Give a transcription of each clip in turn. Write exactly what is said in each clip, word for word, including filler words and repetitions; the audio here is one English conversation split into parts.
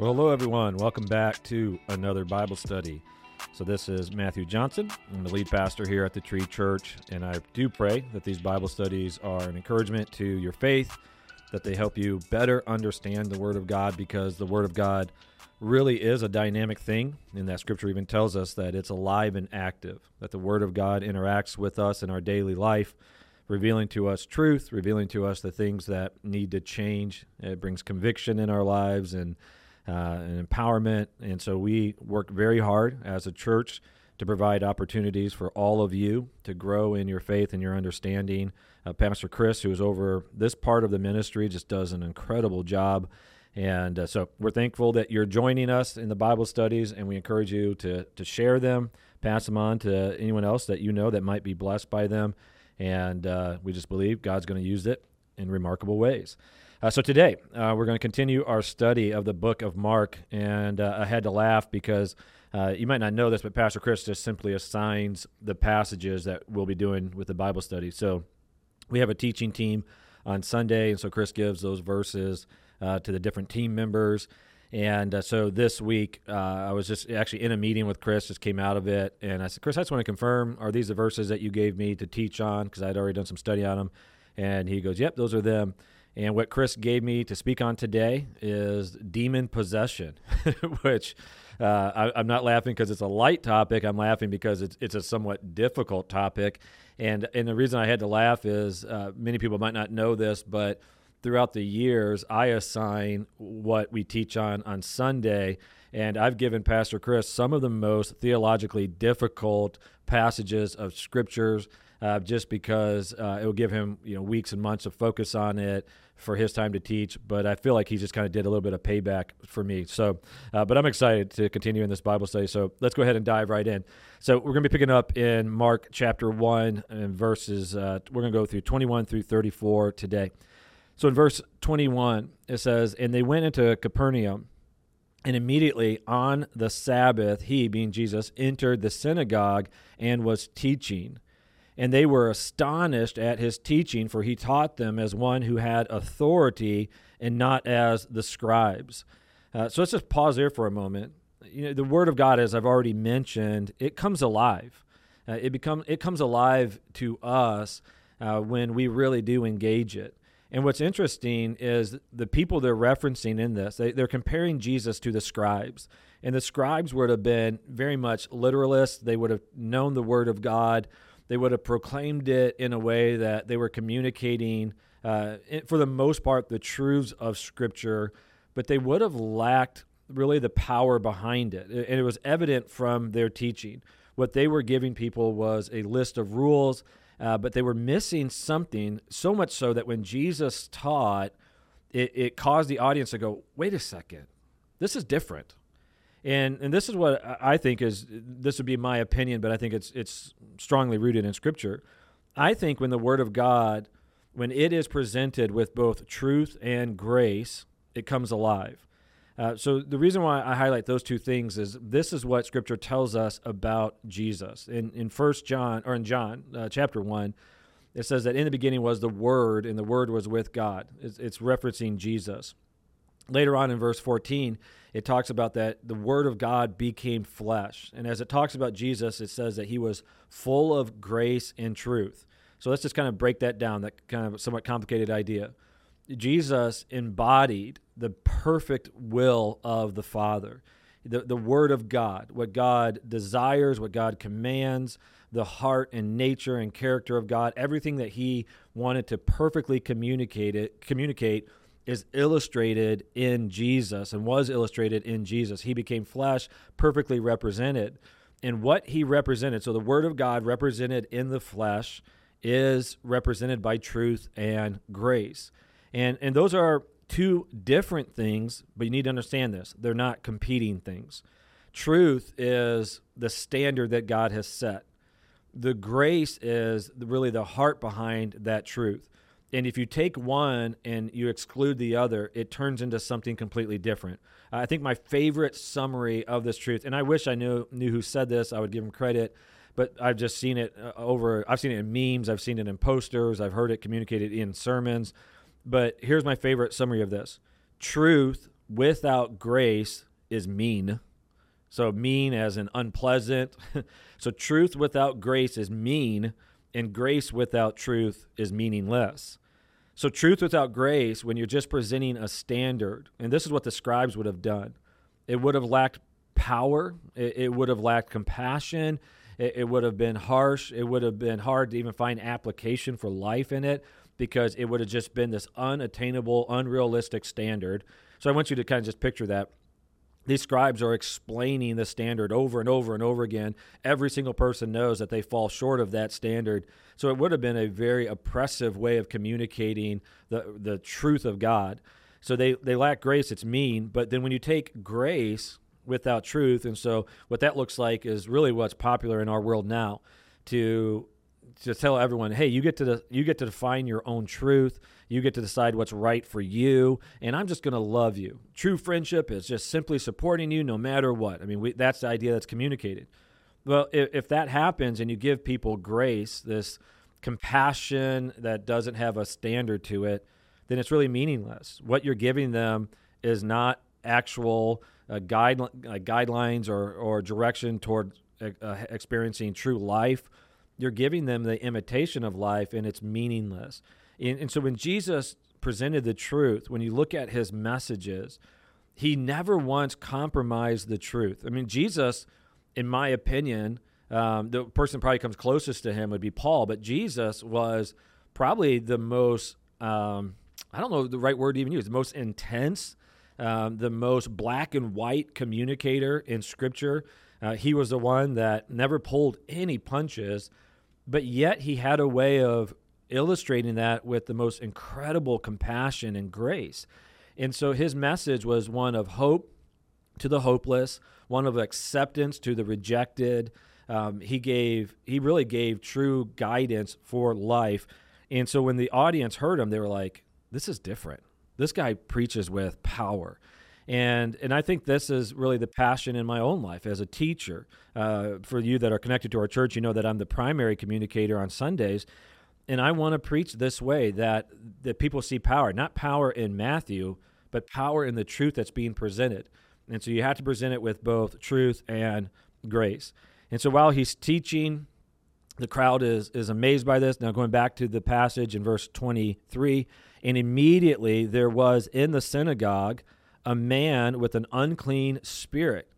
Well, hello, everyone. Welcome back to another Bible study. So this is Matthew Johnson. I'm the lead pastor here at the Tree Church, and I do pray that these Bible studies are an encouragement to your faith, that they help you better understand the Word of God, because the Word of God really is a dynamic thing, and that Scripture even tells us that it's alive and active, that the Word of God interacts with us in our daily life, revealing to us truth, revealing to us the things that need to change. It brings conviction in our lives and, uh, and empowerment, and so we work very hard as a church to provide opportunities for all of you to grow in your faith and your understanding. Uh, Pastor Chris, who is over this part of the ministry, just does an incredible job. And uh, so we're thankful that you're joining us in the Bible studies, and we encourage you to to share them, pass them on to anyone else that you know that might be blessed by them. And uh, we just believe God's going to use it in remarkable ways. Uh, so today, uh, we're going to continue our study of the book of Mark. And uh, I had to laugh because uh, you might not know this, but Pastor Chris just simply assigns the passages that we'll be doing with the Bible study. So we have a teaching team on Sunday, and so Chris gives those verses uh, to the different team members. And uh, so this week, uh, I was just actually in a meeting with Chris, just came out of it, and I said, Chris, I just want to confirm, are these the verses that you gave me to teach on? Because I'd already done some study on them. And he goes, yep, those are them. And what Chris gave me to speak on today is demon possession, which uh, I, I'm not laughing because it's a light topic. I'm laughing because it's it's a somewhat difficult topic. And, and the reason I had to laugh is uh, many people might not know this, but throughout the years, I assign what we teach on on Sunday, and I've given Pastor Chris some of the most theologically difficult passages of Scriptures, uh, just because uh, it will give him you know weeks and months of focus on it for his time to teach. But I feel like he just kind of did a little bit of payback for me. So, uh, but I'm excited to continue in this Bible study. So let's go ahead and dive right in. So we're going to be picking up in Mark chapter one and verses. Uh, we're going to go through twenty-one through thirty-four today. So in verse twenty-one, it says, and they went into Capernaum, and immediately on the Sabbath, he, being Jesus, entered the synagogue and was teaching. And they were astonished at his teaching, for he taught them as one who had authority and not as the scribes. Uh, so let's just pause there for a moment. You know, the Word of God, as I've already mentioned, it comes alive. Uh, it become, it comes alive to us uh, when we really do engage it. And what's interesting is the people they're referencing in this, they, they're comparing Jesus to the scribes. And the scribes would have been very much literalists. They would have known the Word of God. They would have proclaimed it in a way that they were communicating, uh, for the most part, the truths of Scripture, but they would have lacked really the power behind it. And it was evident from their teaching. What they were giving people was a list of rules, Uh, but they were missing something, so much so that when Jesus taught, it, it caused the audience to go, wait a second, this is different. And and this is what I think is, this would be my opinion, but I think it's it's strongly rooted in Scripture. I think when the Word of God, when it is presented with both truth and grace, it comes alive. Uh, so the reason why I highlight those two things is this is what Scripture tells us about Jesus. In in First John or in John uh, chapter one, it says that in the beginning was the Word, and the Word was with God. It's, it's referencing Jesus. Later on in verse fourteen, it talks about that the Word of God became flesh, and as it talks about Jesus, it says that he was full of grace and truth. So let's just kind of break that down. That kind of somewhat complicated idea. Jesus embodied the perfect will of the Father, the, the Word of God, what God desires, what God commands, the heart and nature and character of God, everything that he wanted to perfectly communicate it, communicate is illustrated in Jesus and was illustrated in Jesus. He became flesh, perfectly represented. And what he represented, so the Word of God represented in the flesh is represented by truth and grace. And and those are two different things, but you need to understand this. They're not competing things. Truth is the standard that God has set. The grace is really the heart behind that truth. And if you take one and you exclude the other, it turns into something completely different. I think my favorite summary of this truth, and I wish I knew knew who said this, I would give him credit, but I've just seen it over, I've seen it in memes, I've seen it in posters, I've heard it communicated in sermons. But here's my favorite summary of this. Truth without grace is mean. So mean as in unpleasant. So truth without grace is mean, and grace without truth is meaningless. So truth without grace, when you're just presenting a standard, and this is what the scribes would have done, it would have lacked power, it, it would have lacked compassion, it, it would have been harsh, it would have been hard to even find application for life in it, because it would have just been this unattainable, unrealistic standard. So I want you to kind of just picture that. These scribes are explaining the standard over and over and over again. Every single person knows that they fall short of that standard. So it would have been a very oppressive way of communicating the, the truth of God. So they, they lack grace, it's mean, but then when you take grace without truth, and so what that looks like is really what's popular in our world now, to to tell everyone, hey, you get to the, you get to define your own truth. You get to decide what's right for you, and I'm just going to love you. True friendship is just simply supporting you no matter what. I mean, we, that's the idea that's communicated. Well, if, if that happens and you give people grace, this compassion that doesn't have a standard to it, then it's really meaningless. What you're giving them is not actual uh, guide, uh, guidelines or, or direction toward uh, experiencing true life. You're giving them the imitation of life, and it's meaningless. And, and so when Jesus presented the truth, when you look at his messages, he never once compromised the truth. I mean, Jesus, in my opinion, um, the person probably comes closest to him would be Paul, but Jesus was probably the most, um, I don't know the right word to even use, the most intense, um, the most black and white communicator in Scripture. Uh, he was the one that never pulled any punches, but yet he had a way of illustrating that with the most incredible compassion and grace. And so his message was one of hope to the hopeless, one of acceptance to the rejected. Um, he gave, he really gave true guidance for life. And so when the audience heard him, they were like, this is different. This guy preaches with power. And and I think this is really the passion in my own life as a teacher. Uh, for you that are connected to our church, you know that I'm the primary communicator on Sundays. And I want to preach this way, that, that people see power, not power in Matthew, but power in the truth that's being presented. And so you have to present it with both truth and grace. And so while he's teaching, the crowd is, is amazed by this. Now going back to the passage in verse twenty-three, and immediately there was in the synagogue a man with an unclean spirit,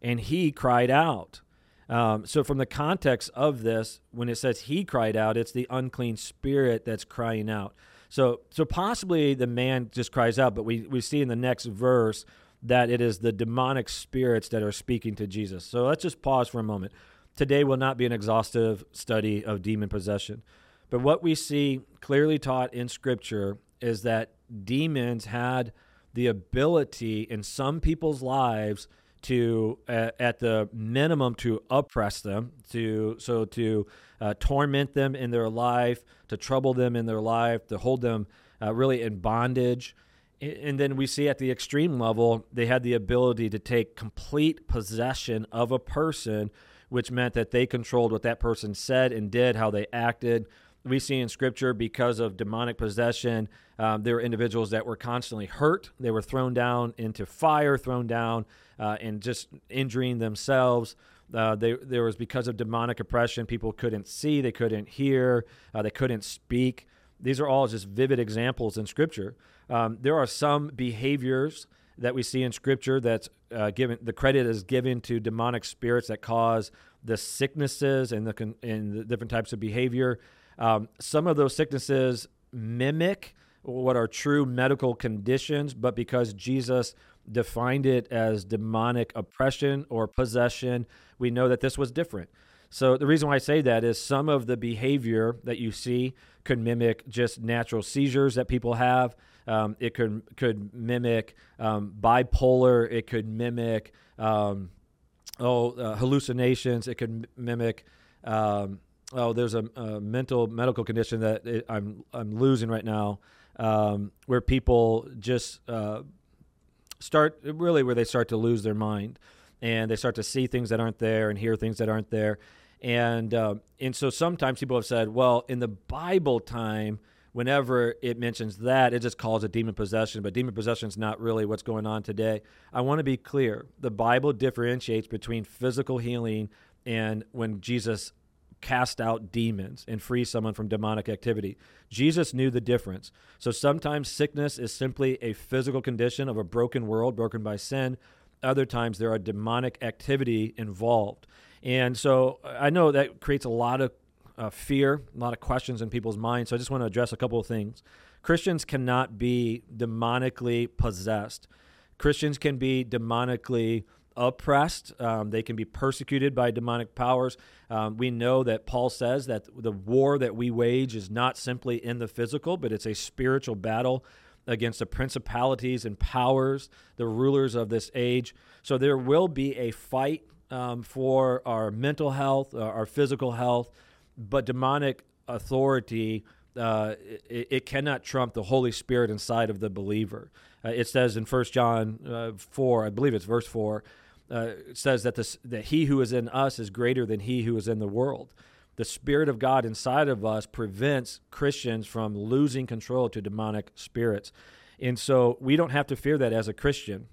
and he cried out. Um, so from the context of this, when it says he cried out, it's the unclean spirit that's crying out. So so possibly the man just cries out, but we, we see in the next verse that it is the demonic spirits that are speaking to Jesus. So let's just pause for a moment. Today will not be an exhaustive study of demon possession, but what we see clearly taught in Scripture is that demons had the ability in some people's lives to, uh, at the minimum, to oppress them, to so to uh, torment them in their life, to trouble them in their life, to hold them uh, really in bondage. And then we see at the extreme level, they had the ability to take complete possession of a person, which meant that they controlled what that person said and did, how they acted. We see in Scripture, because of demonic possession, um, there were individuals that were constantly hurt. They were thrown down into fire, thrown down, uh, and just injuring themselves. Uh, they, there was, because of demonic oppression, people couldn't see, they couldn't hear, uh, they couldn't speak. These are all just vivid examples in Scripture. Um, there are some behaviors that we see in Scripture that's uh, given, the credit is given to demonic spirits that cause the sicknesses and the, and the different types of behavior. Um, some of those sicknesses mimic what are true medical conditions, but because Jesus defined it as demonic oppression or possession, we know that this was different. So the reason why I say that is some of the behavior that you see could mimic just natural seizures that people have. Um, it could could mimic um, bipolar. It could mimic um, oh uh, hallucinations. It could m- mimic. Um, Oh, there's a, a mental medical condition that it, I'm I'm losing right now, um, where people just uh, start really where they start to lose their mind, and they start to see things that aren't there and hear things that aren't there, and um, and so sometimes people have said, well, in the Bible time whenever it mentions that, it just calls it demon possession, but demon possession is not really what's going on today. I want to be clear. The Bible differentiates between physical healing and when Jesus cast out demons and free someone from demonic activity. Jesus knew the difference. So sometimes sickness is simply a physical condition of a broken world, broken by sin. Other times there are demonic activity involved. And so I know that creates a lot of uh, fear, a lot of questions in people's minds. So I just want to address a couple of things. Christians cannot be demonically possessed. Christians can be demonically oppressed. Um, they can be persecuted by demonic powers. Um, we know that Paul says that the war that we wage is not simply in the physical, but it's a spiritual battle against the principalities and powers, the rulers of this age. So there will be a fight um, for our mental health, uh, our physical health, but demonic authority, uh, it, it cannot trump the Holy Spirit inside of the believer. Uh, it says in First John uh, four, I believe it's verse four, uh, it says that, this, that he who is in us is greater than he who is in the world. The Spirit of God inside of us prevents Christians from losing control to demonic spirits. And so we don't have to fear that as a Christian.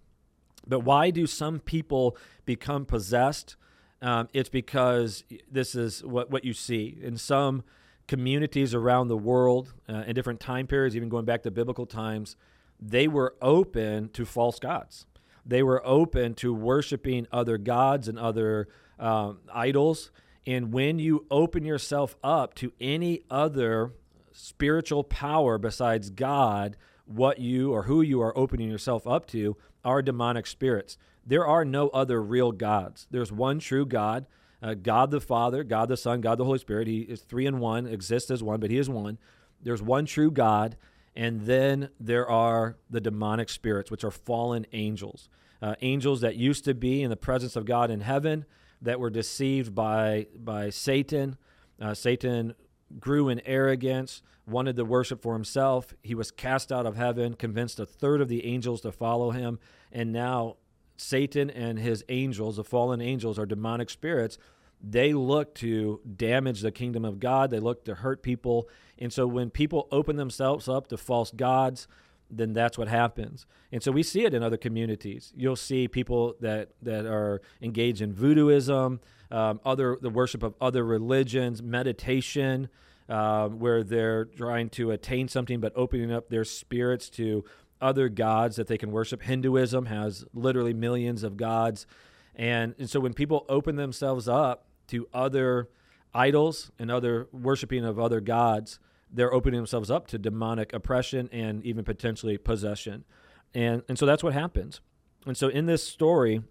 But why do some people become possessed? Um, it's because this is what, what you see. In some communities around the world, uh, in different time periods, even going back to biblical times, they were open to false gods. They were open to worshiping other gods and other um, idols. And when you open yourself up to any other spiritual power besides God, what you or who you are opening yourself up to are demonic spirits. There are no other real gods. There's one true God, uh, God the Father, God the Son, God the Holy Spirit. He is three in one, exists as one, but he is one. There's one true God, and then there are the demonic spirits, which are fallen angels, uh, angels that used to be in the presence of God in heaven, that were deceived by by Satan. Uh, Satan grew in arrogance, wanted to worship for himself. He was cast out of heaven, convinced a third of the angels to follow him. And now Satan and his angels, the fallen angels, are demonic spirits. They look to damage the kingdom of God. They look to hurt people. And so when people open themselves up to false gods, then that's what happens. And so we see it in other communities. You'll see people that, that are engaged in voodooism, um, other the worship of other religions, meditation, uh, where they're trying to attain something but opening up their spirits to other gods that they can worship. Hinduism has literally millions of gods. And, and so when people open themselves up to other idols and other worshiping of other gods, they're opening themselves up to demonic oppression and even potentially possession. And and so that's what happens. And so in this story,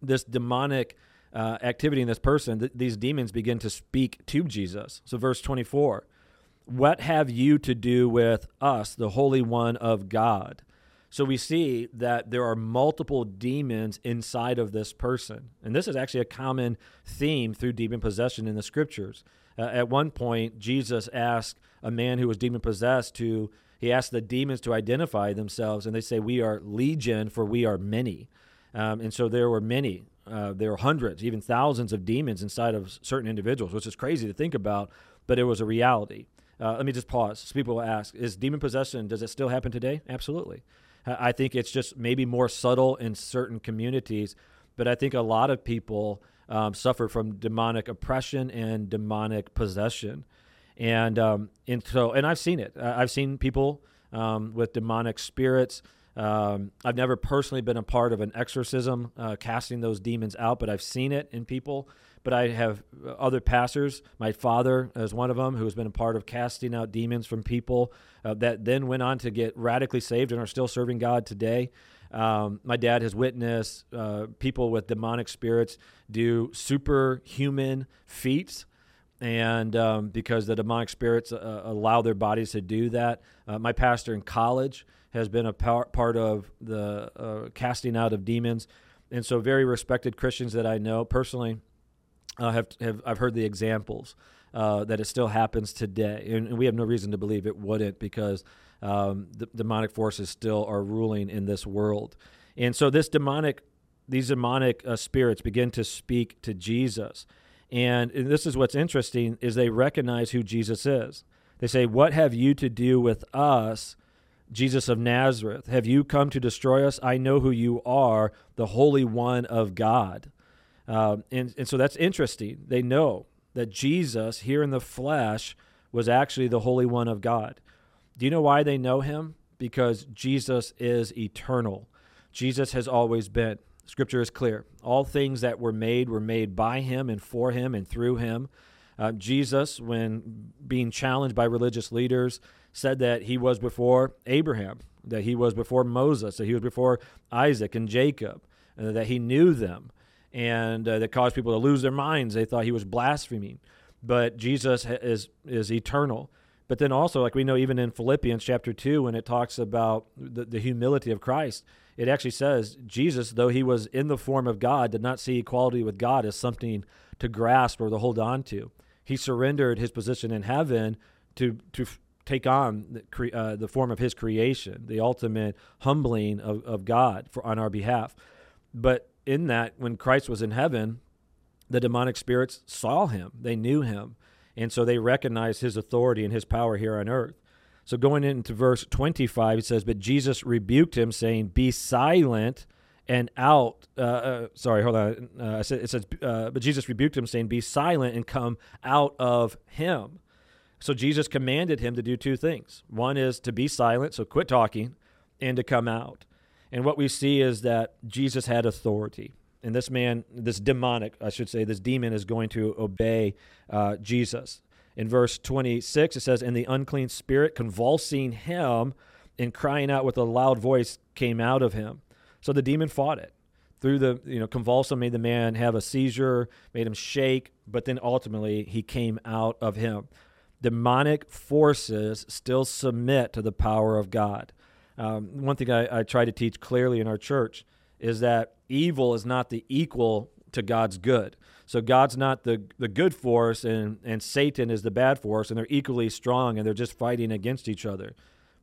this demonic uh, activity in this person, th- these demons begin to speak to Jesus. So verse twenty-four, what have you to do with us, the Holy One of God? So we see that there are multiple demons inside of this person. And this is actually a common theme through demon possession in the scriptures. Uh, at one point, Jesus asked a man who was demon-possessed to, he asked the demons to identify themselves, and they say, we are legion, for we are many. Um, and so there were many. Uh, there were hundreds, even thousands of demons inside of certain individuals, which is crazy to think about, but it was a reality. Uh, let me just pause. So people will ask, is demon possession, does it still happen today? Absolutely. I think it's just maybe more subtle in certain communities, but I think a lot of people Um, suffer from demonic oppression and demonic possession. And um, and so, and I've seen it. I've seen people um, with demonic spirits. Um, I've never personally been a part of an exorcism, uh, casting those demons out, but I've seen it in people. But I have other pastors. My father is one of them who has been a part of casting out demons from people uh, that then went on to get radically saved and are still serving God today. Um, my dad has witnessed uh, people with demonic spirits do superhuman feats, and um, because the demonic spirits uh, allow their bodies to do that. Uh, my pastor in college has been a par- part of the uh, casting out of demons, and so very respected Christians that I know personally uh, have, have I've heard the examples uh, that it still happens today, and, and we have no reason to believe it wouldn't because. Um, the demonic forces still are ruling in this world. And so this demonic, these demonic uh, spirits begin to speak to Jesus. And, and this is what's interesting is they recognize who Jesus is. They say, "What have you to do with us, Jesus of Nazareth? Have you come to destroy us? I know who you are, the Holy One of God." Uh, and, and so that's interesting. They know that Jesus, here in the flesh, was actually the Holy One of God. Do you know why they know him? Because Jesus is eternal. Jesus has always been. Scripture is clear. All things that were made were made by him and for him and through him. Uh, Jesus, when being challenged by religious leaders, said that he was before Abraham, that he was before Moses, that he was before Isaac and Jacob, and that he knew them, and uh, that caused people to lose their minds. They thought he was blaspheming. But Jesus is is eternal. But then also, like we know even in Philippians chapter two, when it talks about the, the humility of Christ, it actually says Jesus, though he was in the form of God, did not see equality with God as something to grasp or to hold on to. He surrendered his position in heaven to to take on the, uh, the form of his creation, the ultimate humbling of, of God for on our behalf. But in that, when Christ was in heaven, the demonic spirits saw him. They knew him. And so they recognize his authority and his power here on earth. So going into verse twenty-five, it says, "But Jesus rebuked him, saying, 'Be silent and out.'" Uh, uh, sorry, hold on. Uh, it says, uh, "But Jesus rebuked him, saying, 'Be silent and come out of him.'" So Jesus commanded him to do two things. One is to be silent, so quit talking, and to come out. And what we see is that Jesus had authority. And this man, this demonic, I should say, this demon is going to obey uh, Jesus. In verse twenty-six, it says, "And the unclean spirit, convulsing him and crying out with a loud voice, came out of him." So the demon fought it. Through the, you know, convulsion made the man have a seizure, made him shake, but then ultimately he came out of him. Demonic forces still submit to the power of God. Um, one thing I, I try to teach clearly in our church is that evil is not the equal to God's good. So God's not the, the good force, and, and Satan is the bad force, and they're equally strong, and they're just fighting against each other.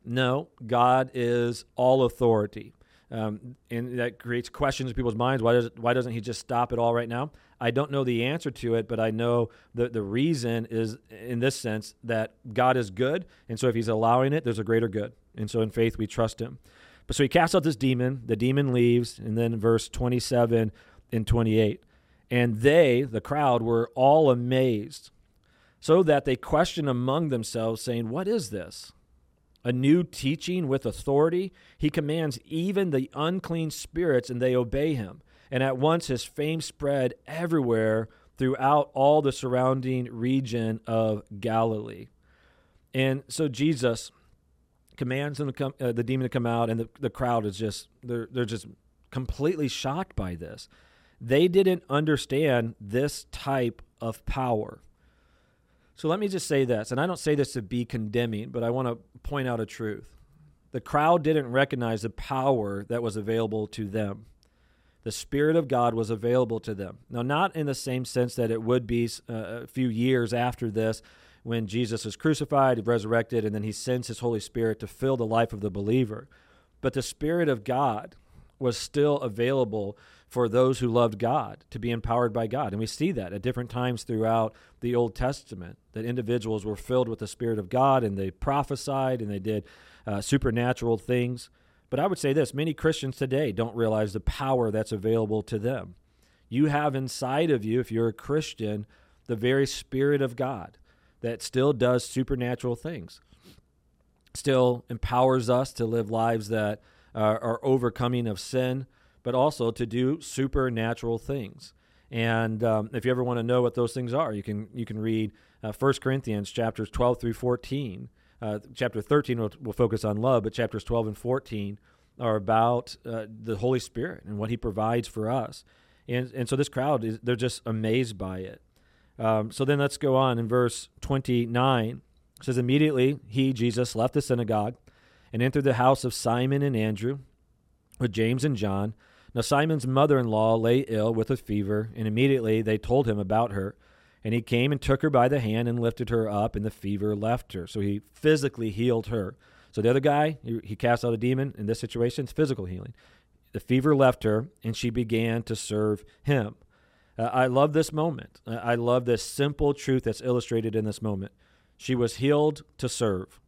No, God is all authority. Um, and that creates questions in people's minds. Why, does, why doesn't he just stop it all right now? I don't know the answer to it, but I know the, the reason is, in this sense, that God is good, and so if he's allowing it, there's a greater good. And so in faith, we trust him. But so he casts out this demon, the demon leaves, and then verse twenty-seven and twenty-eight. "And they," the crowd, "were all amazed, so that they questioned among themselves, saying, 'What is this? A new teaching with authority? He commands even the unclean spirits, and they obey him.' And at once his fame spread everywhere throughout all the surrounding region of Galilee." And so Jesus commands them to come, uh, the demon to come out, and the, the crowd is just, they're, they're just completely shocked by this. They didn't understand this type of power. So let me just say this, and I don't say this to be condemning, but I want to point out a truth. The crowd didn't recognize the power that was available to them. The Spirit of God was available to them. Now, not in the same sense that it would be a few years after this, when Jesus is crucified, resurrected, and then he sends his Holy Spirit to fill the life of the believer. But the Spirit of God was still available for those who loved God, to be empowered by God. And we see that at different times throughout the Old Testament, that individuals were filled with the Spirit of God, and they prophesied, and they did uh, supernatural things. But I would say this, many Christians today don't realize the power that's available to them. You have inside of you, if you're a Christian, the very Spirit of God that still does supernatural things, still empowers us to live lives that uh, are overcoming of sin, but also to do supernatural things. And um, if you ever want to know what those things are, you can you can read uh, First Corinthians chapters twelve through fourteen. Uh, chapter thirteen will, will focus on love, but chapters twelve and fourteen are about uh, the Holy Spirit and what he provides for us. And and so this crowd, is, they're just amazed by it. Um, so then let's go on in verse twenty-nine. It says, "Immediately he, Jesus, left the synagogue and entered the house of Simon and Andrew with James and John. Now Simon's mother-in-law lay ill with a fever, and immediately they told him about her. And he came and took her by the hand and lifted her up, and the fever left her." So he physically healed her. So the other guy, he cast out a demon. In this situation, it's physical healing. The fever left her, and she began to serve him. Uh, I love this moment. I love this simple truth that's illustrated in this moment. She was healed to serve.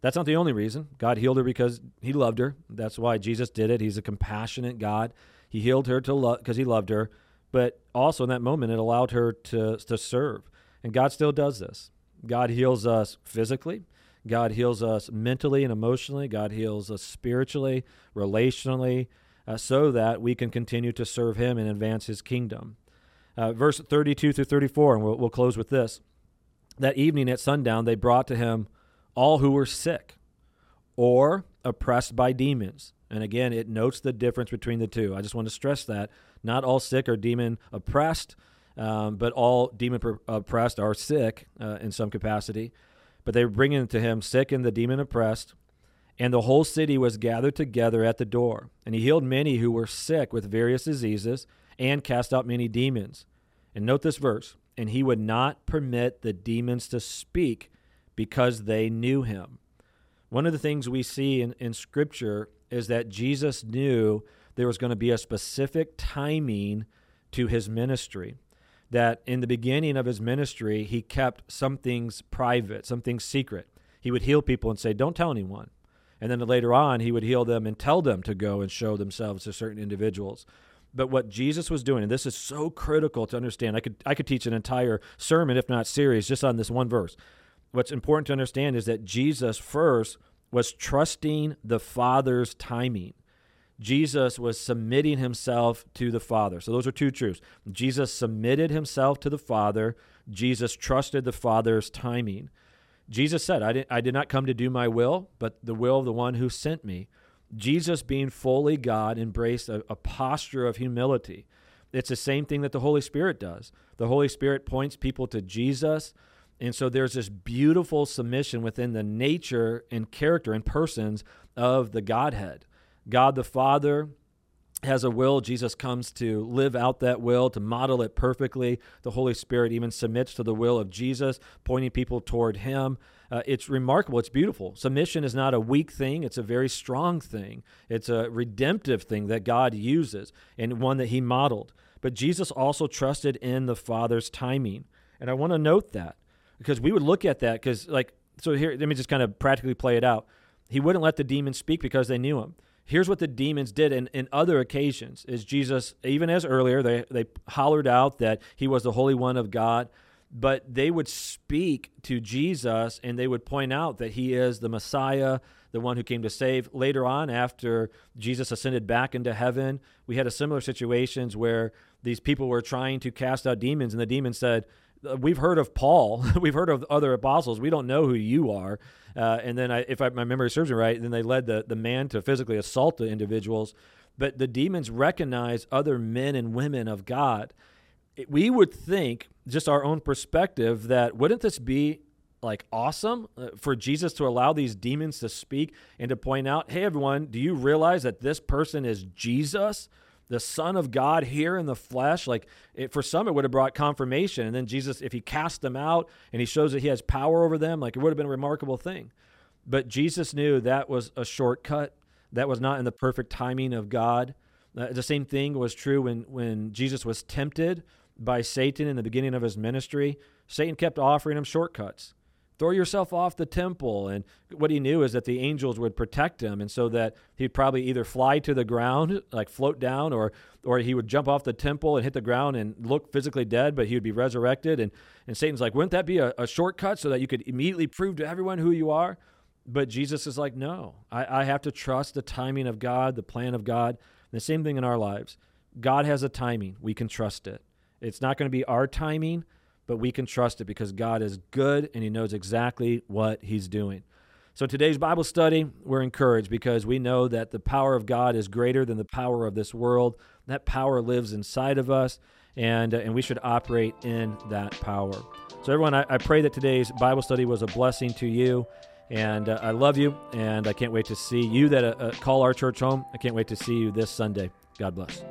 That's not the only reason. God healed her because he loved her. That's why Jesus did it. He's a compassionate God. He healed her to love because he loved her. But also in that moment, it allowed her to, to serve. And God still does this. God heals us physically. God heals us mentally and emotionally. God heals us spiritually, relationally, uh, so that we can continue to serve him and advance his kingdom. Uh, verse thirty-two through thirty-four, and we'll, we'll close with this. That evening at sundown, they brought to him all who were sick or oppressed by demons. And again, it notes the difference between the two. I just want to stress that. Not all sick are demon-oppressed, um, but all demon-oppressed are sick uh, in some capacity. But they were bringing to him sick and the demon-oppressed, and the whole city was gathered together at the door. And he healed many who were sick with various diseases and cast out many demons. And note this verse, and he would not permit the demons to speak because they knew him. One of the things we see in, in Scripture is that Jesus knew there was going to be a specific timing to his ministry, that in the beginning of his ministry, he kept some things private, some things secret. He would heal people and say, don't tell anyone. And then later on, he would heal them and tell them to go and show themselves to certain individuals. But what Jesus was doing, and this is so critical to understand, I could I could teach an entire sermon, if not series, just on this one verse. What's important to understand is that Jesus first was trusting the Father's timing. Jesus was submitting himself to the Father. So those are two truths. Jesus submitted himself to the Father. Jesus trusted the Father's timing. Jesus said, I did, I did not come to do my will, but the will of the one who sent me. Jesus, being fully God, embraced a, a posture of humility. It's the same thing that the Holy Spirit does. The Holy Spirit points people to Jesus, and so there's this beautiful submission within the nature and character and persons of the Godhead. God the Father has a will. Jesus comes to live out that will, to model it perfectly. The Holy Spirit even submits to the will of Jesus, pointing people toward him. Uh, it's remarkable. It's beautiful. Submission is not a weak thing. It's a very strong thing. It's a redemptive thing that God uses and one that he modeled. But Jesus also trusted in the Father's timing. And I want to note that because we would look at that because, like, so here, let me just kind of practically play it out. He wouldn't let the demons speak because they knew him. Here's what the demons did in, in other occasions is Jesus, even as earlier, they, they hollered out that he was the Holy One of God, but they would speak to Jesus and they would point out that he is the Messiah, the one who came to save. Later on, after Jesus ascended back into heaven, we had a similar situations where these people were trying to cast out demons and the demons said, we've heard of Paul, we've heard of other apostles, we don't know who you are. Uh, and then I, if I, my memory serves me right, then they led the, the man to physically assault the individuals. But the demons recognize other men and women of God. We would think, just our own perspective, that wouldn't this be like awesome for Jesus to allow these demons to speak and to point out, hey, everyone, do you realize that this person is Jesus? The Son of God here in the flesh, like it, for some, it would have brought confirmation. And then Jesus, if he cast them out and he shows that he has power over them, like it would have been a remarkable thing. But Jesus knew that was a shortcut. That was not in the perfect timing of God. Uh, the same thing was true when, when Jesus was tempted by Satan in the beginning of his ministry. Satan kept offering him shortcuts. Throw yourself off the temple. And what he knew is that the angels would protect him. And so that he'd probably either fly to the ground, like float down, or or he would jump off the temple and hit the ground and look physically dead, but he would be resurrected. And, and Satan's like, wouldn't that be a, a shortcut so that you could immediately prove to everyone who you are? But Jesus is like, no, I, I have to trust the timing of God, the plan of God. And the same thing in our lives. God has a timing. We can trust it. It's not going to be our timing, but we can trust it because God is good and he knows exactly what he's doing. So today's Bible study, we're encouraged because we know that the power of God is greater than the power of this world. That power lives inside of us, and, and we should operate in that power. So everyone, I, I pray that today's Bible study was a blessing to you, and uh, I love you, and I can't wait to see you that uh, call our church home. I can't wait to see you this Sunday. God bless.